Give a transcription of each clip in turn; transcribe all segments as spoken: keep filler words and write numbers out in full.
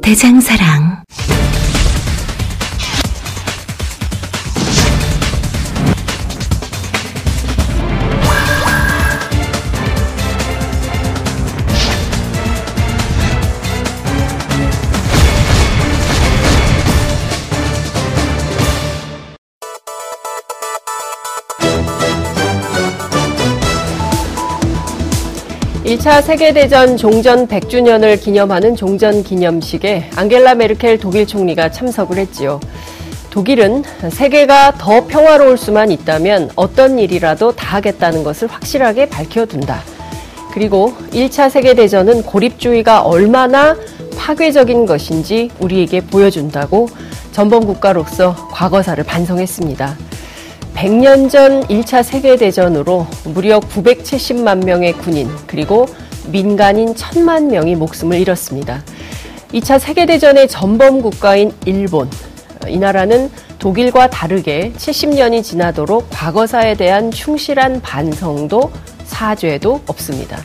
대장사랑. 이 차 세계대전 종전 백 주년을 기념하는 종전기념식에 앙겔라 메르켈 독일 총리가 참석을 했지요. 독일은 세계가 더 평화로울 수만 있다면 어떤 일이라도 다 하겠다는 것을 확실하게 밝혀둔다. 그리고 일 차 세계대전은 고립주의가 얼마나 파괴적인 것인지 우리에게 보여준다고 전범국가로서 과거사를 반성했습니다. 백 년 전 일 차 세계대전으로 무려 구백칠십만 명의 군인 그리고 민간인 천만 명이 목숨을 잃었습니다. 이 차 세계대전의 전범국가인 일본, 이 나라는 독일과 다르게 칠십 년이 지나도록 과거사에 대한 충실한 반성도 사죄도 없습니다.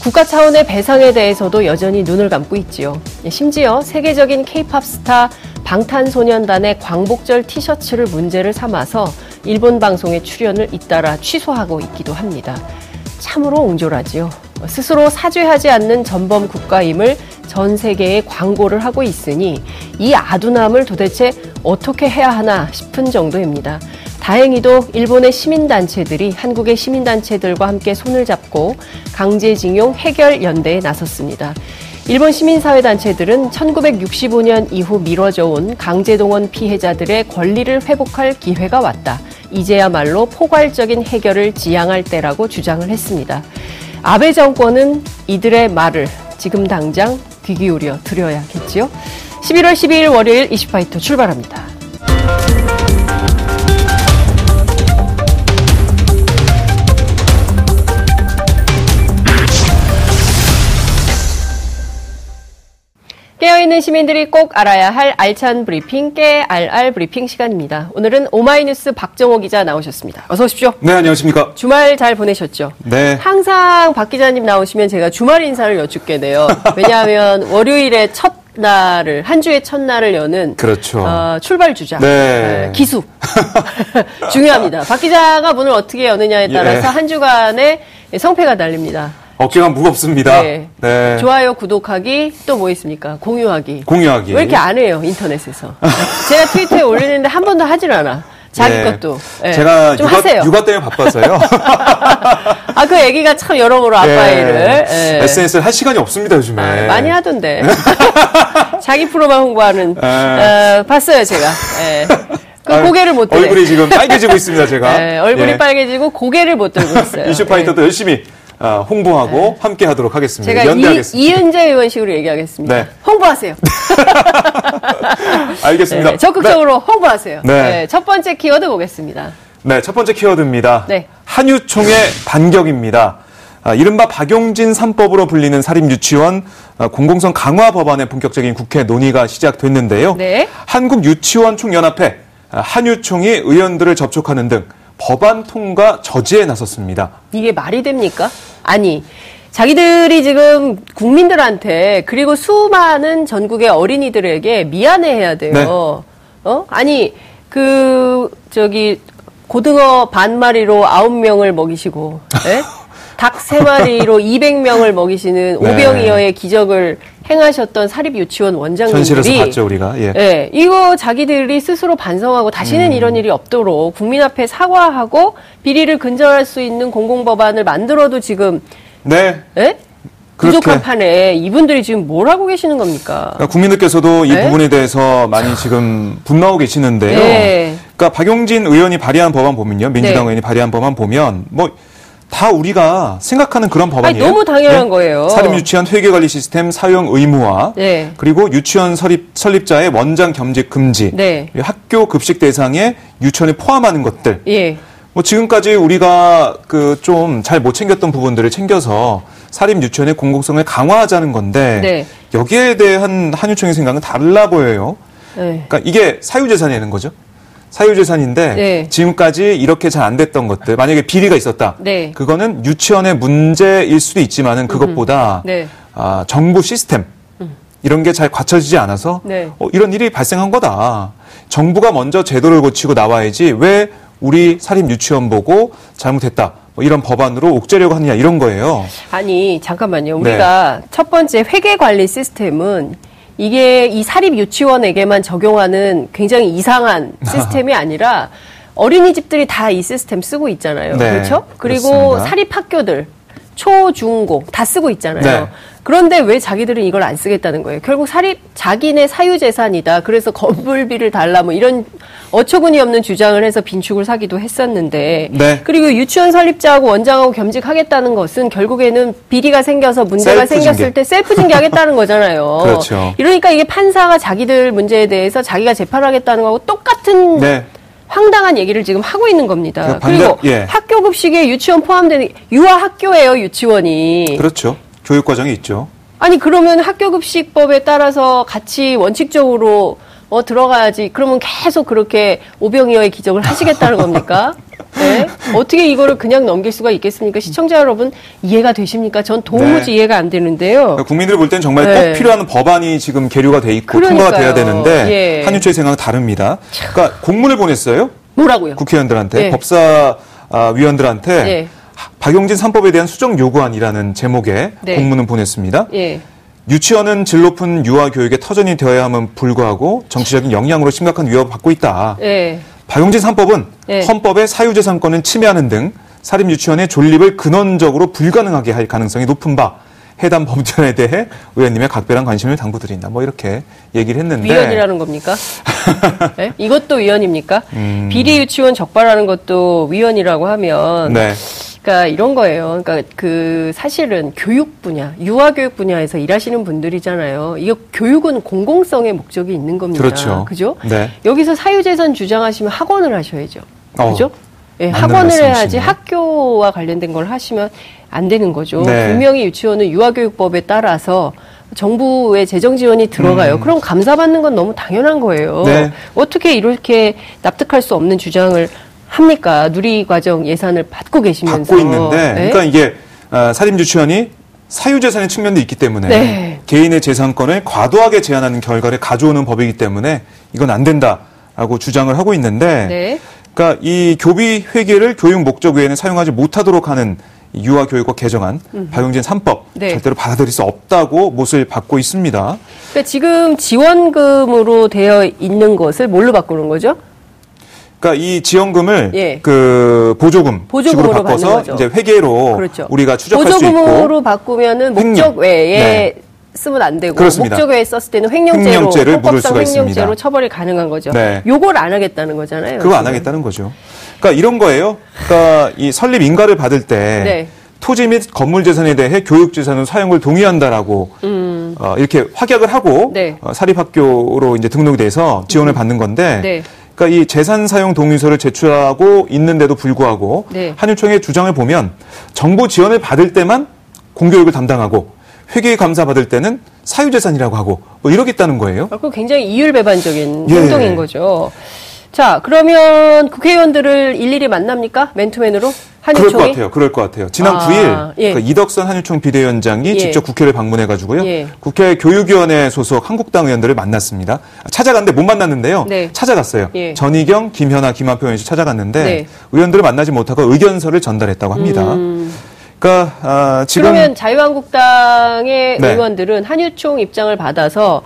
국가 차원의 배상에 대해서도 여전히 눈을 감고 있지요. 심지어 세계적인 케이팝 스타 방탄소년단의 광복절 티셔츠를 문제를 삼아서 일본 방송의 출연을 잇따라 취소하고 있기도 합니다. 참으로 옹졸하지요. 스스로 사죄하지 않는 전범 국가임을 전 세계에 광고를 하고 있으니 이 아둔함을 도대체 어떻게 해야 하나 싶은 정도입니다. 다행히도 일본의 시민단체들이 한국의 시민단체들과 함께 손을 잡고 강제징용 해결 연대에 나섰습니다. 일본 시민사회단체들은 천구백육십오 년 이후 미뤄져 온 강제동원 피해자들의 권리를 회복할 기회가 왔다. 이제야말로 포괄적인 해결을 지향할 때라고 주장을 했습니다. 아베 정권은 이들의 말을 지금 당장 귀 기울여 들어야겠지요. 십일월 십이일 월요일 이슈파이터 출발합니다. 깨어있는 시민들이 꼭 알아야 할 알찬 브리핑, 깨알알 브리핑 시간입니다. 오늘은 오마이뉴스 박정호 기자 나오셨습니다. 어서 오십시오. 네, 안녕하십니까. 주말 잘 보내셨죠? 네. 항상 박 기자님 나오시면 제가 주말 인사를 여쭙게 돼요. 왜냐하면 월요일에 첫 날을, 한 주의 첫날을 여는. 그렇죠. 어, 출발 주자. 네. 기수. 중요합니다. 박 기자가 문을 어떻게 여느냐에 따라서 예. 한 주간의 성패가 달립니다. 어깨가 무겁습니다. 네. 네. 좋아요, 구독하기, 또 뭐 있습니까? 공유하기. 공유하기. 왜 이렇게 안 해요, 인터넷에서? 제가 트위터에 올리는데 한 번도 하질 않아. 자기 네. 것도. 네. 제가 좀 육아, 하세요. 육아 때문에 바빠서요. 아, 그 애기가 참 여러모로 아빠의 네. 일을. 네. 에스엔에스를 할 시간이 없습니다, 요즘에. 아, 많이 하던데. 자기 프로만 홍보하는. 네. 어, 봤어요, 제가. 네. 그 고개를 못 들어요. 얼굴이 지금 빨개지고 있습니다, 제가. 네. 얼굴이 네. 빨개지고 고개를 못 들고 있어요. 이슈파이터도 네. 열심히. 홍보하고 네. 함께 하도록 하겠습니다. 제가 연대하겠습니다. 이, 이은재 의원식으로 얘기하겠습니다. 네. 홍보하세요. 알겠습니다. 네, 적극적으로 네. 홍보하세요. 네. 네, 첫 번째 키워드 보겠습니다. 네, 첫 번째 키워드입니다. 네. 한유총의 반격입니다. 아, 이른바 박용진 삼 법으로 불리는 사립유치원 아, 공공성 강화 법안의 본격적인 국회 논의가 시작됐는데요. 네. 한국유치원총연합회 한유총이 의원들을 접촉하는 등 법안 통과 저지에 나섰습니다. 이게 말이 됩니까? 아니, 자기들이 지금 국민들한테 그리고 수많은 전국의 어린이들에게 미안해해야 돼요. 네. 어? 아니, 그 저기 고등어 반 마리로 아홉 명을 먹이시고 네? 닭 세 마리로 이백 명을 먹이시는 네. 오병이어의 기적을 행하셨던 사립유치원 원장님들이 현실에서 봤죠, 우리가. 예. 예, 이거 자기들이 스스로 반성하고 다시는 음. 이런 일이 없도록 국민 앞에 사과하고 비리를 근절할 수 있는 공공법안을 만들어도 지금 네. 예? 부족한 판에 이분들이 지금 뭘 하고 계시는 겁니까? 그러니까 국민들께서도 이 네? 부분에 대해서 많이 지금 분노하고 계시는데요. 네. 그러니까 박용진 의원이 발의한 법안 보면요. 민주당 네. 의원이 발의한 법안 보면 뭐 다 우리가 생각하는 그런 법안이에요. 아니, 너무 당연한 네? 거예요. 사립 유치원 회계관리 시스템 사용 의무화, 네. 그리고 유치원 설립, 설립자의 원장 겸직 금지, 네. 학교 급식 대상에 유치원을 포함하는 것들. 예. 뭐 지금까지 우리가 그 좀 잘 못 챙겼던 부분들을 챙겨서 사립 유치원의 공공성을 강화하자는 건데 네. 여기에 대한 한유총의 생각은 달라 보여요. 네. 그러니까 이게 사유재산이라는 거죠. 사유재산인데 네. 지금까지 이렇게 잘 안 됐던 것들, 만약에 비리가 있었다. 네. 그거는 유치원의 문제일 수도 있지만은 그것보다 네. 아, 정부 시스템 이런 게 잘 갖춰지지 않아서 네. 어, 이런 일이 발생한 거다. 정부가 먼저 제도를 고치고 나와야지 왜 우리 사립 유치원 보고 잘못했다. 뭐 이런 법안으로 옥죄려고 하느냐 이런 거예요. 아니 잠깐만요. 우리가 네. 첫 번째 회계관리 시스템은 이게 이 사립 유치원에게만 적용하는 굉장히 이상한 시스템이 아니라 어린이집들이 다 이 시스템 쓰고 있잖아요. 네, 그렇죠? 그리고 그렇습니다. 사립 학교들, 초, 중, 고 다 쓰고 있잖아요. 네. 그런데 왜 자기들은 이걸 안 쓰겠다는 거예요? 결국 사립, 자기네 사유재산이다. 그래서 건물비를 달라 뭐 이런 어처구니 없는 주장을 해서 빈축을 사기도 했었는데. 네. 그리고 유치원 설립자하고 원장하고 겸직하겠다는 것은 결국에는 비리가 생겨서 문제가 생겼을 징계. 때 셀프 징계하겠다는 거잖아요. 그렇죠. 이러니까 이게 판사가 자기들 문제에 대해서 자기가 재판하겠다는 거하고 똑같은. 네. 황당한 얘기를 지금 하고 있는 겁니다. 방금, 그리고 예. 학교 급식에 유치원 포함되는 유아 학교예요, 유치원이. 그렇죠. 교육 과정이 있죠. 아니 그러면 학교 급식법에 따라서 같이 원칙적으로 어, 들어가야지. 그러면 계속 그렇게 오병이어의 기적을 하시겠다는 겁니까? 네? 어떻게 이거를 그냥 넘길 수가 있겠습니까? 시청자 여러분 이해가 되십니까? 전 도무지 네. 이해가 안 되는데요. 국민들 볼 땐 정말 네. 꼭 필요한 법안이 지금 계류가 돼 있고 그러니까요. 통과가 돼야 되는데 예. 한유총의 생각은 다릅니다. 그러니까 공문을 보냈어요. 뭐라고요? 국회의원들한테, 예. 법사위원들한테 예. 박용진 삼 법에 대한 수정 요구안이라는 제목의 네. 공문을 보냈습니다. 예. 유치원은 질 높은 유아 교육의 터전이 되어야 함은 불구하고 정치적인 영향으로 심각한 위협을 받고 있다. 네. 박용진 삼 법은 네. 헌법의 사유재산권을 침해하는 등 사립 유치원의 존립을 근원적으로 불가능하게 할 가능성이 높은 바 해당 법전에 대해 의원님의 각별한 관심을 당부드린다. 뭐 이렇게 얘기를 했는데. 위헌이라는 겁니까? 네? 이것도 위헌입니까? 음... 비리 유치원 적발하는 것도 위헌이라고 하면. 네. 그러니까 이런 거예요. 그러니까 그 사실은 교육 분야, 유아 교육 분야에서 일하시는 분들이잖아요. 이거 교육은 공공성의 목적이 있는 겁니다. 그렇죠. 그죠? 네. 여기서 사유재산 주장하시면 학원을 하셔야죠. 그죠? 예, 네, 학원을 말씀이시네요. 해야지 학교와 관련된 걸 하시면 안 되는 거죠. 네. 분명히 유치원은 유아 교육법에 따라서 정부의 재정 지원이 들어가요. 음. 그럼 감사받는 건 너무 당연한 거예요. 네. 어떻게 이렇게 납득할 수 없는 주장을 합니까? 누리과정 예산을 받고 계시면서. 받고 있는데, 네? 그러니까 이게 사립유치원이 사유재산의 측면도 있기 때문에 네. 개인의 재산권을 과도하게 제한하는 결과를 가져오는 법이기 때문에 이건 안 된다라고 주장을 하고 있는데, 네. 그러니까 이 교비 회계를 교육 목적 외에는 사용하지 못하도록 하는 유아교육과 개정안, 음. 박용진 삼 법 네. 절대로 받아들일 수 없다고 못을 받고 있습니다. 그러니까 지금 지원금으로 되어 있는 것을 뭘로 바꾸는 거죠? 그러니까 이 지원금을 예. 그 보조금, 보조금으로 바꿔서 이제 회계로 그렇죠. 우리가 추적할 수 있고 보조금으로 바꾸면은 목적 외에 네. 쓰면 안 되고 그렇습니다. 목적 외에 썼을 때는 횡령죄로, 횡령죄를 물을 수가 횡령죄로 있습니다. 처벌이 가능한 거죠. 네. 요걸 안 하겠다는 거잖아요. 그거 안 하겠다는 거죠. 그러니까 이런 거예요. 그러니까 이 설립 인가를 받을 때 네. 토지 및 건물 재산에 대해 교육재산으로 사용을 동의한다라고 음. 어, 이렇게 확약을 하고 네. 어, 사립학교로 이제 등록이 돼서 지원을 음. 받는 건데. 네. 그러니까 이 재산 사용 동의서를 제출하고 있는데도 불구하고 네. 한유총의 주장을 보면 정부 지원을 받을 때만 공교육을 담당하고 회계 감사 받을 때는 사유재산이라고 하고 뭐 이러겠다는 거예요. 그리고 굉장히 이율배반적인 예. 행동인 거죠. 자, 그러면 국회의원들을 일일이 만납니까? 맨투맨으로? 한유총이? 그럴 것 같아요. 그럴 것 같아요. 지난 아, 구 일 예. 그러니까 이덕선 한유총 비대위원장이 예. 직접 국회를 방문해가지고요. 예. 국회 교육위원회 소속 한국당 의원들을 만났습니다. 찾아갔는데 못 만났는데요. 네. 찾아갔어요. 예. 전희경, 김현아, 김한표 의원이 찾아갔는데 네. 의원들을 만나지 못하고 의견서를 전달했다고 합니다. 음. 그러니까 아, 지금 그러면 자유한국당의 네. 의원들은 한유총 입장을 받아서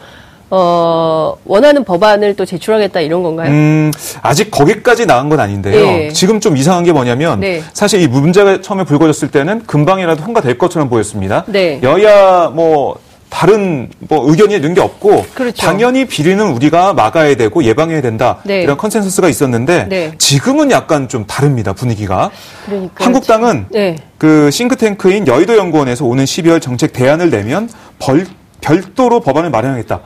어, 원하는 법안을 또 제출하겠다 이런 건가요? 음, 아직 거기까지 나간 건 아닌데요. 네. 지금 좀 이상한 게 뭐냐면 네. 사실 이 문제가 처음에 불거졌을 때는 금방이라도 통과될 것처럼 보였습니다. 네. 여야 뭐 다른 뭐 의견이 있는 게 없고 그렇죠. 당연히 비리는 우리가 막아야 되고 예방해야 된다. 네. 이런 컨센서스가 있었는데 네. 지금은 약간 좀 다릅니다. 분위기가. 그러니까 한국당은 네. 그 싱크탱크인 여의도연구원에서 오는 십이월 정책 대안을 내면 벌, 별도로 법안을 마련하겠다.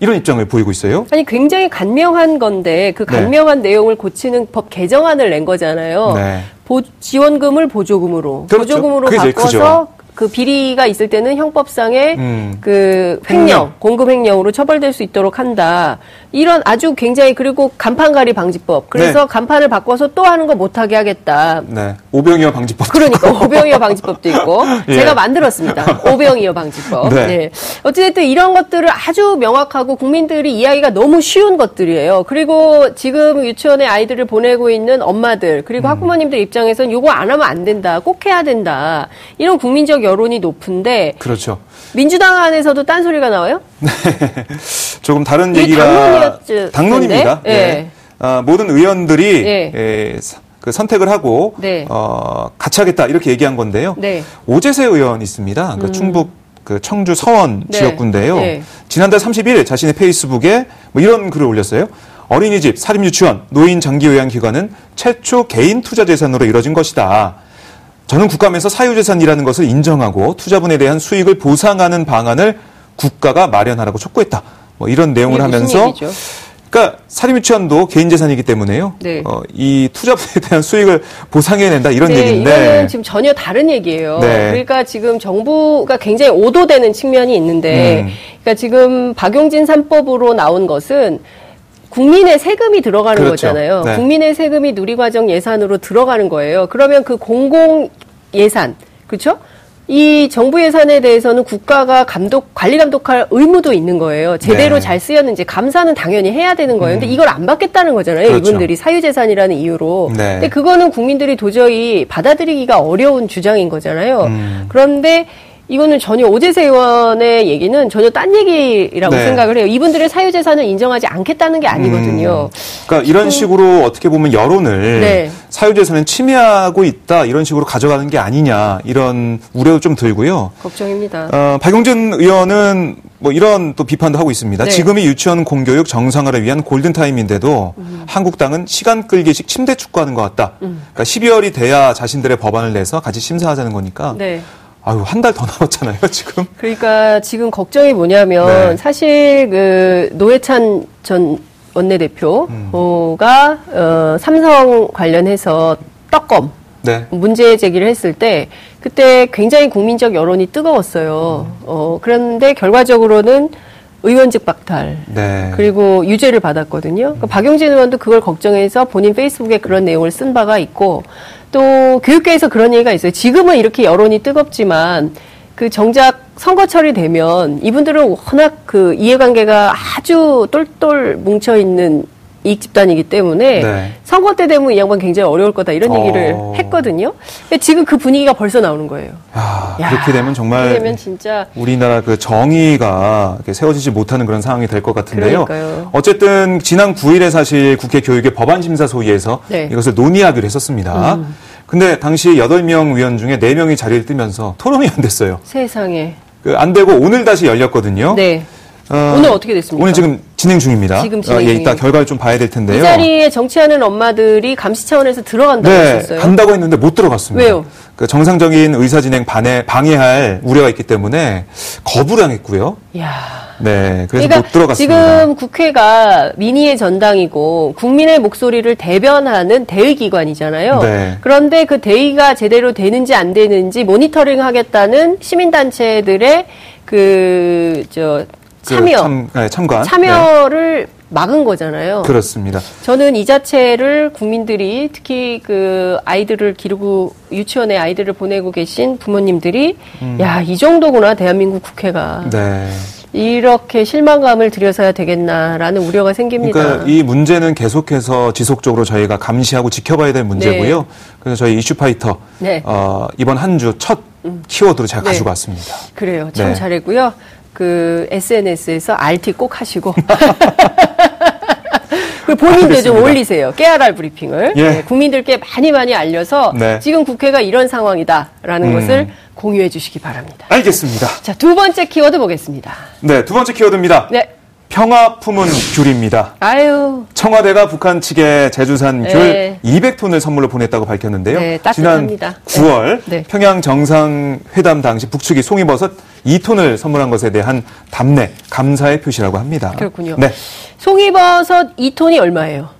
이런 입장을 보이고 있어요. 아니 굉장히 간명한 건데 그 간명한 네. 내용을 고치는 법 개정안을 낸 거잖아요. 네. 보, 지원금을 보조금으로. 그렇죠. 보조금으로 바꿔서 그 비리가 있을 때는 형법상의 음. 그 횡령, 횡령, 공급 횡령으로 처벌될 수 있도록 한다. 이런 아주 굉장히 그리고 간판가리 방지법. 그래서 네. 간판을 바꿔서 또 하는 거 못하게 하겠다. 네, 오병이어 방지법. 그러니까 오병이어 방지법도 있고 예. 제가 만들었습니다. 오병이어 방지법. 네. 네. 어쨌든 이런 것들을 아주 명확하고 국민들이 이해하기가 너무 쉬운 것들이에요. 그리고 지금 유치원에 아이들을 보내고 있는 엄마들 그리고 음. 학부모님들 입장에서는 이거 안 하면 안 된다. 꼭 해야 된다. 이런 국민적 여론이 높은데 그렇죠. 민주당 안에서도 딴소리가 나와요? 네. 조금 다른 얘기가 당론이었지, 당론입니다. 네. 네. 아, 모든 의원들이 네. 에, 그 선택을 하고 네. 어, 같이 하겠다 이렇게 얘기한 건데요. 네. 오재세 의원 있습니다. 음. 그 충북 그 청주 서원 네. 지역구인데요. 네. 지난달 삼십일 일 자신의 페이스북에 뭐 이런 글을 올렸어요. 어린이집, 사립유치원, 노인 장기요양기관은 최초 개인 투자 재산으로 이뤄진 것이다. 저는 국감에서 사유재산이라는 것을 인정하고 투자분에 대한 수익을 보상하는 방안을 국가가 마련하라고 촉구했다. 뭐 이런 내용을 하면서 얘기죠? 그러니까 사립유치원도 개인재산이기 때문에요. 네. 어, 이 투자분에 대한 수익을 보상해낸다 이런 네, 얘기인데. 이거는 지금 전혀 다른 얘기예요. 네. 그러니까 지금 정부가 굉장히 오도되는 측면이 있는데 음. 그러니까 지금 박용진 삼 법으로 나온 것은 국민의 세금이 들어가는 그렇죠. 거잖아요. 네. 국민의 세금이 누리과정 예산으로 들어가는 거예요. 그러면 그 공공 예산, 그렇죠? 이 정부 예산에 대해서는 국가가 감독, 관리 감독할 의무도 있는 거예요. 제대로 네. 잘 쓰였는지 감사는 당연히 해야 되는 거예요. 음. 근데 이걸 안 받겠다는 거잖아요. 그렇죠. 이분들이 사유재산이라는 이유로. 네. 근데 그거는 국민들이 도저히 받아들이기가 어려운 주장인 거잖아요. 음. 그런데 이거는 전혀 오재세 의원의 얘기는 전혀 딴 얘기라고 네. 생각을 해요. 이분들의 사유재산을 인정하지 않겠다는 게 아니거든요. 음, 그러니까 이런 식으로 어떻게 보면 여론을 네. 사유재산은 침해하고 있다 이런 식으로 가져가는 게 아니냐 이런 우려도 좀 들고요. 걱정입니다. 어, 박용진 의원은 뭐 이런 또 비판도 하고 있습니다. 네. 지금이 유치원 공교육 정상화를 위한 골든타임인데도 음. 한국당은 시간 끌기식 침대 축구하는 것 같다. 음. 그러니까 십이월이 돼야 자신들의 법안을 내서 같이 심사하자는 거니까. 네. 아유, 한 달 더 남았잖아요, 지금. 그러니까 지금 걱정이 뭐냐면 네. 사실 그 노회찬 전 원내대표가 음. 어, 삼성 관련해서 떡검 네. 문제 제기를 했을 때 그때 굉장히 국민적 여론이 뜨거웠어요. 음. 어, 그런데 결과적으로는 의원직 박탈 네. 그리고 유죄를 받았거든요. 그러니까 박용진 의원도 그걸 걱정해서 본인 페이스북에 그런 내용을 쓴 바가 있고 또 교육계에서 그런 얘기가 있어요. 지금은 이렇게 여론이 뜨겁지만 그 정작 선거철이 되면 이분들은 워낙 그 이해관계가 아주 똘똘 뭉쳐있는 이익 집단이기 때문에 네. 선거 때 되면 이 양반 굉장히 어려울 거다 이런 얘기를 어... 했거든요. 근데 지금 그 분위기가 벌써 나오는 거예요. 야, 야, 그렇게 되면 정말 그렇게 되면 진짜... 우리나라 그 정의가 세워지지 못하는 그런 상황이 될 것 같은데요. 그러니까요. 어쨌든 지난 구일에 사실 국회 교육의 법안심사 소위에서 네. 이것을 논의하기로 했었습니다. 음. 근데 당시 여덟 명 의원 중에 네 명이 자리를 뜨면서 토론이 안 됐어요. 세상에. 그 안 되고 오늘 다시 열렸거든요. 네. 어, 오늘 어떻게 됐습니까? 오늘 지금 진행 중입니다. 지금 진행 어, 예, 이따 결과를 좀 봐야 될 텐데요. 이 자리에 정치하는 엄마들이 감시 차원에서 들어간다고 네, 했었어요. 간다고 했는데 못 들어갔습니다. 왜요? 그 정상적인 의사진행 반해, 방해할 우려가 있기 때문에 거부를 당했고요. 이야. 네, 그래서 그러니까 못 들어갔습니다. 지금 국회가 민의의 전당이고 국민의 목소리를 대변하는 대의기관이잖아요. 네. 그런데 그 대의가 제대로 되는지 안 되는지 모니터링하겠다는 시민단체들의 그 저. 그 참여, 참, 네, 참관. 참여를 네. 막은 거잖아요. 그렇습니다. 저는 이 자체를 국민들이 특히 그 아이들을 기르고 유치원에 아이들을 보내고 계신 부모님들이 음. 야, 이 정도구나 대한민국 국회가. 네. 이렇게 실망감을 들여서야 되겠나라는 우려가 생깁니다. 그러니까 이 문제는 계속해서 지속적으로 저희가 감시하고 지켜봐야 될 문제고요. 네. 그래서 저희 이슈파이터 네. 어, 이번 한 주 첫 키워드로 제가 네. 가지고 왔습니다. 그래요. 참 네. 잘했고요. 그 에스엔에스에서 알티 꼭 하시고 본인도 좀 올리세요. 깨알알 브리핑을. 예. 네, 국민들께 많이 많이 알려서 네. 지금 국회가 이런 상황이다라는 음. 것을 공유해 주시기 바랍니다. 알겠습니다. 자, 두 번째 키워드 보겠습니다. 네, 두 번째 키워드입니다. 네. 평화 품은 귤입니다. 아유. 청와대가 북한 측에 제주산 귤 네. 이백 톤을 선물로 보냈다고 밝혔는데요. 네, 따뜻합니다. 지난 구월 네. 평양 정상회담 당시 북측이 송이버섯 이 톤을 선물한 것에 대한 답례, 감사의 표시라고 합니다. 그렇군요. 네. 송이버섯 이 톤이 얼마예요?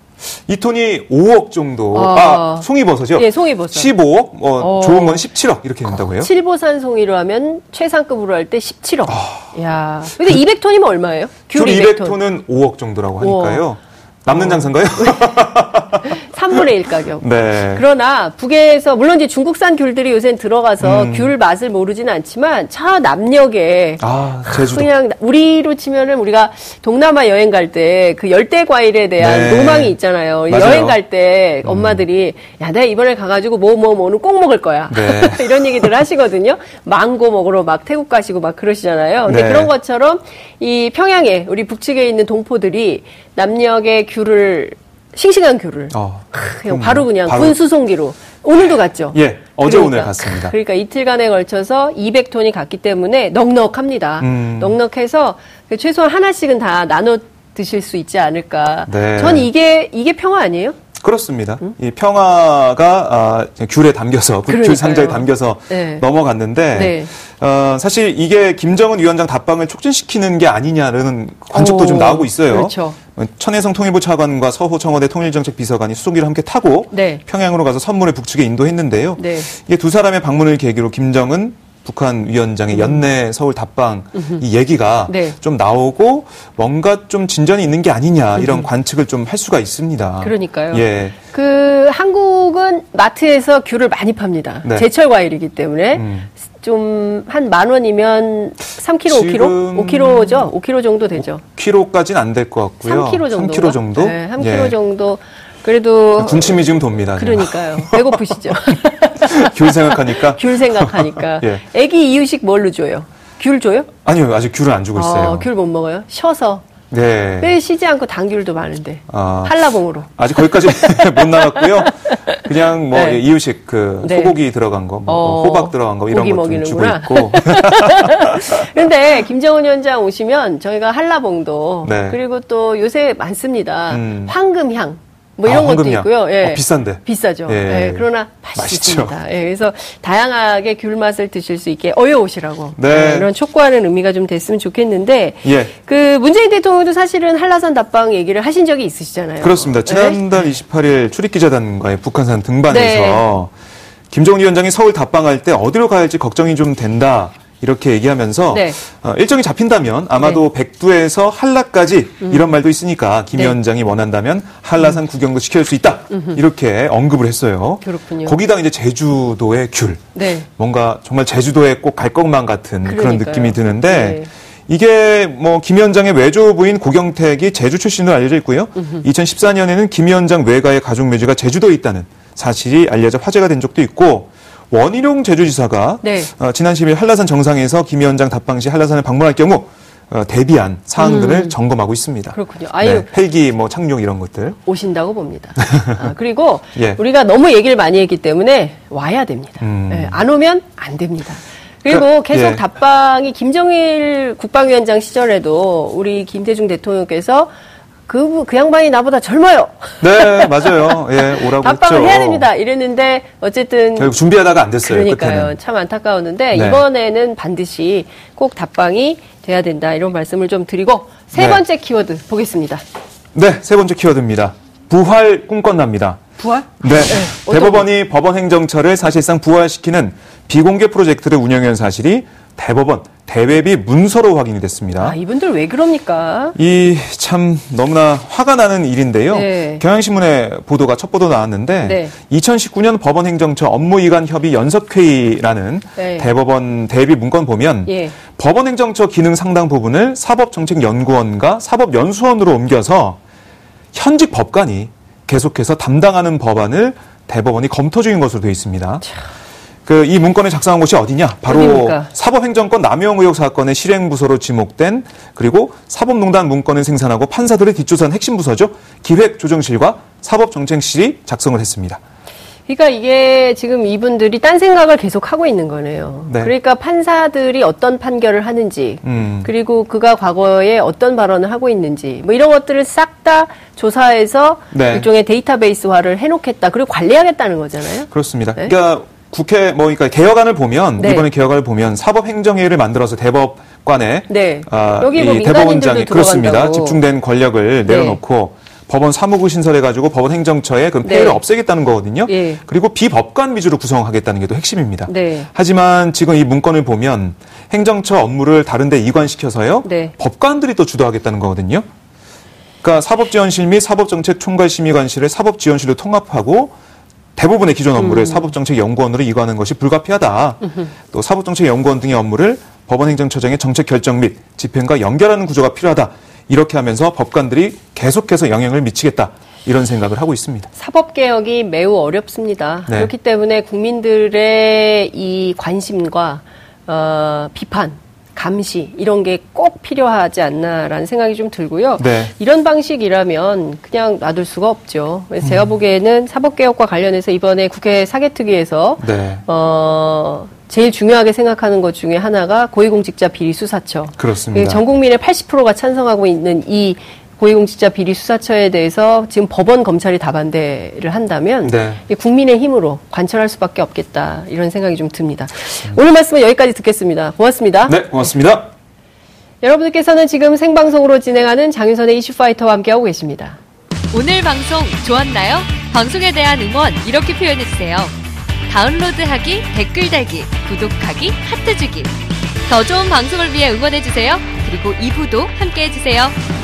이 톤이 오억 정도. 아, 아 송이버섯이요? 예, 송이버섯. 십오억, 어, 어. 좋은 건 십칠억 이렇게 된다고 해요? 칠보산 송이로 하면 최상급으로 할 때 십칠억. 아. 야, 근데 그, 이백 톤이면 얼마예요? 귤 이백 톤. 이백 톤은 오억 정도라고 하니까요. 오. 남는 장사인가요? 삼분의 일 가격. 네. 그러나 북에서 물론 이제 중국산 귤들이 요새는 들어가서 음. 귤 맛을 모르진 않지만 차 남녘에 아, 제주도. 그냥 우리로 치면은 우리가 동남아 여행 갈 때 그 열대 과일에 대한 네. 로망이 있잖아요. 맞아요. 여행 갈 때 엄마들이 음. 야, 내가 이번에 가가지고 뭐 뭐 뭐는 꼭 먹을 거야. 네. 이런 얘기들을 하시거든요. 망고 먹으러 막 태국 가시고 막 그러시잖아요. 근데 네. 그런 것처럼 이 평양에 우리 북측에 있는 동포들이 남녘의 귤을 싱싱한 귤을 어, 그냥 바로 그냥 바로. 군수송기로 오늘도 갔죠? 예, 어제 그러니까, 오늘 갔습니다. 그러니까 이틀간에 걸쳐서 이백 톤이 갔기 때문에 넉넉합니다. 음. 넉넉해서 최소한 하나씩은 다 나눠 드실 수 있지 않을까. 네. 전 이게 이게 평화 아니에요? 그렇습니다. 음? 이 평화가 아, 귤에 담겨서 귤 상자에 담겨서 네. 넘어갔는데 네. 어, 사실 이게 김정은 위원장 답방을 촉진시키는 게 아니냐는 관측도 오, 좀 나오고 있어요. 그렇죠. 천혜성 통일부 차관과 서호 청와대 통일정책 비서관이 수송기를 함께 타고 네. 평양으로 가서 선물을 북측에 인도했는데요. 네. 이게 두 사람의 방문을 계기로 김정은 북한 위원장의 연내 서울 답방 음흠. 이 얘기가 네. 좀 나오고 뭔가 좀 진전이 있는 게 아니냐 이런 음흠. 관측을 좀 할 수가 있습니다. 그러니까요. 예. 그 한국은 마트에서 귤을 많이 팝니다. 네. 제철 과일이기 때문에 음. 좀 한 만 원이면 삼 킬로그램, 오 킬로그램? 오 킬로그램죠? 오 킬로그램 정도 되죠. 오 킬로그램까지는 안 될 것 같고요. 삼 킬로그램 정도. 삼 킬로그램 정도? 네, 삼 킬로그램 예. 정도. 그래도 군침이 지금 돕니다. 그러니까요. 지금. 배고프시죠? 귤 생각하니까. 귤 생각하니까. 예. 애기 이유식 뭘로 줘요? 귤 줘요? 아니요, 아직 귤을 안 주고 있어요. 아, 귤 못 먹어요? 쉬어서. 네. 왜 쉬지 않고 단귤도 많은데. 아, 한라봉으로. 아직 거기까지 못 나갔고요. 그냥 뭐 네. 이유식 그 네. 소고기 들어간 거, 뭐 어, 호박 들어간 거 이런 거 좀 주고 있고. 그런데 김정은 위원장 오시면 저희가 한라봉도 네. 그리고 또 요새 많습니다. 음. 황금향. 뭐 이런 아, 것도 있고요. 예. 어, 비싼데. 비싸죠. 예. 예. 그러나 맛있습니다. 예. 그래서 다양하게 귤 맛을 드실 수 있게 어여오시라고 네. 예. 이런 촉구하는 의미가 좀 됐으면 좋겠는데 예. 그 문재인 대통령도 사실은 한라산 답방 얘기를 하신 적이 있으시잖아요. 그렇습니다. 지난달 예. 이십팔일 출입기자단과의 북한산 등반에서 네. 김정은 위원장이 서울 답방할 때 어디로 가야 할지 걱정이 좀 된다. 이렇게 얘기하면서 네. 어, 일정이 잡힌다면 아마도 네. 백두에서 한라까지 음. 이런 말도 있으니까 김 네. 위원장이 원한다면 한라산 음. 구경도 시켜줄 수 있다. 음흠. 이렇게 언급을 했어요. 그렇군요. 거기다 이제 제주도의 귤. 네. 뭔가 정말 제주도에 꼭 갈 것만 같은 그러니까요. 그런 느낌이 드는데 네. 이게 뭐 김 위원장의 외조 부인 고경택이 제주 출신으로 알려져 있고요. 음흠. 이천십사년에는 김 위원장 외가의 가족 묘지가 제주도에 있다는 사실이 알려져 화제가 된 적도 있고 원희룡 제주지사가 네. 어, 지난 십일 한라산 정상에서 김 위원장 답방 시 한라산을 방문할 경우 어, 대비한 사항들을 음. 점검하고 있습니다. 그렇군요. 아유, 네, 헬기 뭐 착륙 이런 것들. 오신다고 봅니다. 아, 그리고 예. 우리가 너무 얘기를 많이 했기 때문에 와야 됩니다. 음. 네, 안 오면 안 됩니다. 그리고 계속 예. 답방이 김정일 국방위원장 시절에도 우리 김대중 대통령께서 그, 그 양반이 나보다 젊어요. 네, 맞아요. 예, 오라고 했죠. 답방을 해야 됩니다. 이랬는데 어쨌든 결국 준비하다가 안 됐어요. 그러니까요. 끝에는. 참 안타까웠는데 네. 이번에는 반드시 꼭 답방이 돼야 된다. 이런 말씀을 좀 드리고 세 네. 번째 키워드 보겠습니다. 네, 세 번째 키워드입니다. 부활 꿈꿨납니다. 부활? 네. 네. 대법원이 법원 행정처를 사실상 부활시키는 비공개 프로젝트를 운영한 사실이 대법원 대외비 문서로 확인이 됐습니다. 아, 이분들 왜 그럽니까? 이 참 너무나 화가 나는 일인데요. 네. 경향신문에 보도가 첫 보도 나왔는데 네. 이천십구년 법원 행정처 업무이관협의 연석회의라는 네. 대법원 대외비 문건 보면 네. 법원 행정처 기능 상당 부분을 사법정책연구원과 사법연수원으로 옮겨서 현직 법관이 계속해서 담당하는 법안을 대법원이 검토 중인 것으로 되어 있습니다. 참. 그 이 문건을 작성한 곳이 어디냐? 바로 어디입니까? 사법행정권 남용 의혹 사건의 실행부서로 지목된, 그리고 사법농단 문건을 생산하고 판사들을 뒷조사한 핵심 부서죠. 기획조정실과 사법정책실이 작성을 했습니다. 그러니까 이게 지금 이분들이 딴 생각을 계속 하고 있는 거네요. 네. 그러니까 판사들이 어떤 판결을 하는지, 음. 그리고 그가 과거에 어떤 발언을 하고 있는지, 뭐 이런 것들을 싹 다 조사해서 네. 일종의 데이터베이스화를 해놓겠다. 그리고 관리하겠다는 거잖아요. 그렇습니다. 네? 그러니까 국회 뭐 그러니까 개혁안을 보면 네. 이번에 개혁안을 보면 사법행정회의를 만들어서 대법관에 네. 어, 여기 뭐 대법원장이 그렇습니다. 집중된 권력을 네. 내려놓고. 법원 사무부 신설해가지고 법원 행정처에 그런 폐해를 네. 없애겠다는 거거든요. 예. 그리고 비법관 위주로 구성하겠다는 게 또 핵심입니다. 네. 하지만 지금 이 문건을 보면 행정처 업무를 다른 데 이관시켜서요. 네. 법관들이 또 주도하겠다는 거거든요. 그러니까 사법지원실 및 사법정책총괄심의관실을 사법지원실로 통합하고 대부분의 기존 업무를 음. 사법정책연구원으로 이관하는 것이 불가피하다. 음흠. 또 사법정책연구원 등의 업무를 법원 행정처장의 정책 결정 및 집행과 연결하는 구조가 필요하다. 이렇게 하면서 법관들이 계속해서 영향을 미치겠다. 이런 생각을 하고 있습니다. 사법개혁이 매우 어렵습니다. 네. 그렇기 때문에 국민들의 이 관심과 어, 비판, 감시 이런 게 꼭 필요하지 않나라는 생각이 좀 들고요. 네. 이런 방식이라면 그냥 놔둘 수가 없죠. 그래서 음. 제가 보기에는 사법개혁과 관련해서 이번에 국회 사개특위에서 네. 어, 제일 중요하게 생각하는 것 중에 하나가 고위공직자 비리수사처. 그렇습니다. 전 국민의 팔십 퍼센트가 찬성하고 있는 이 고위공직자 비리수사처에 대해서 지금 법원, 검찰이 다 반대를 한다면 네. 국민의 힘으로 관철할 수밖에 없겠다. 이런 생각이 좀 듭니다. 오늘 말씀은 여기까지 듣겠습니다. 고맙습니다. 네, 고맙습니다. 네. 여러분들께서는 지금 생방송으로 진행하는 장윤선의 이슈파이터와 함께하고 계십니다. 오늘 방송 좋았나요? 방송에 대한 응원 이렇게 표현해주세요. 다운로드하기, 댓글 달기, 구독하기, 하트 주기. 더 좋은 방송을 위해 응원해주세요. 그리고 이 부도 함께해주세요.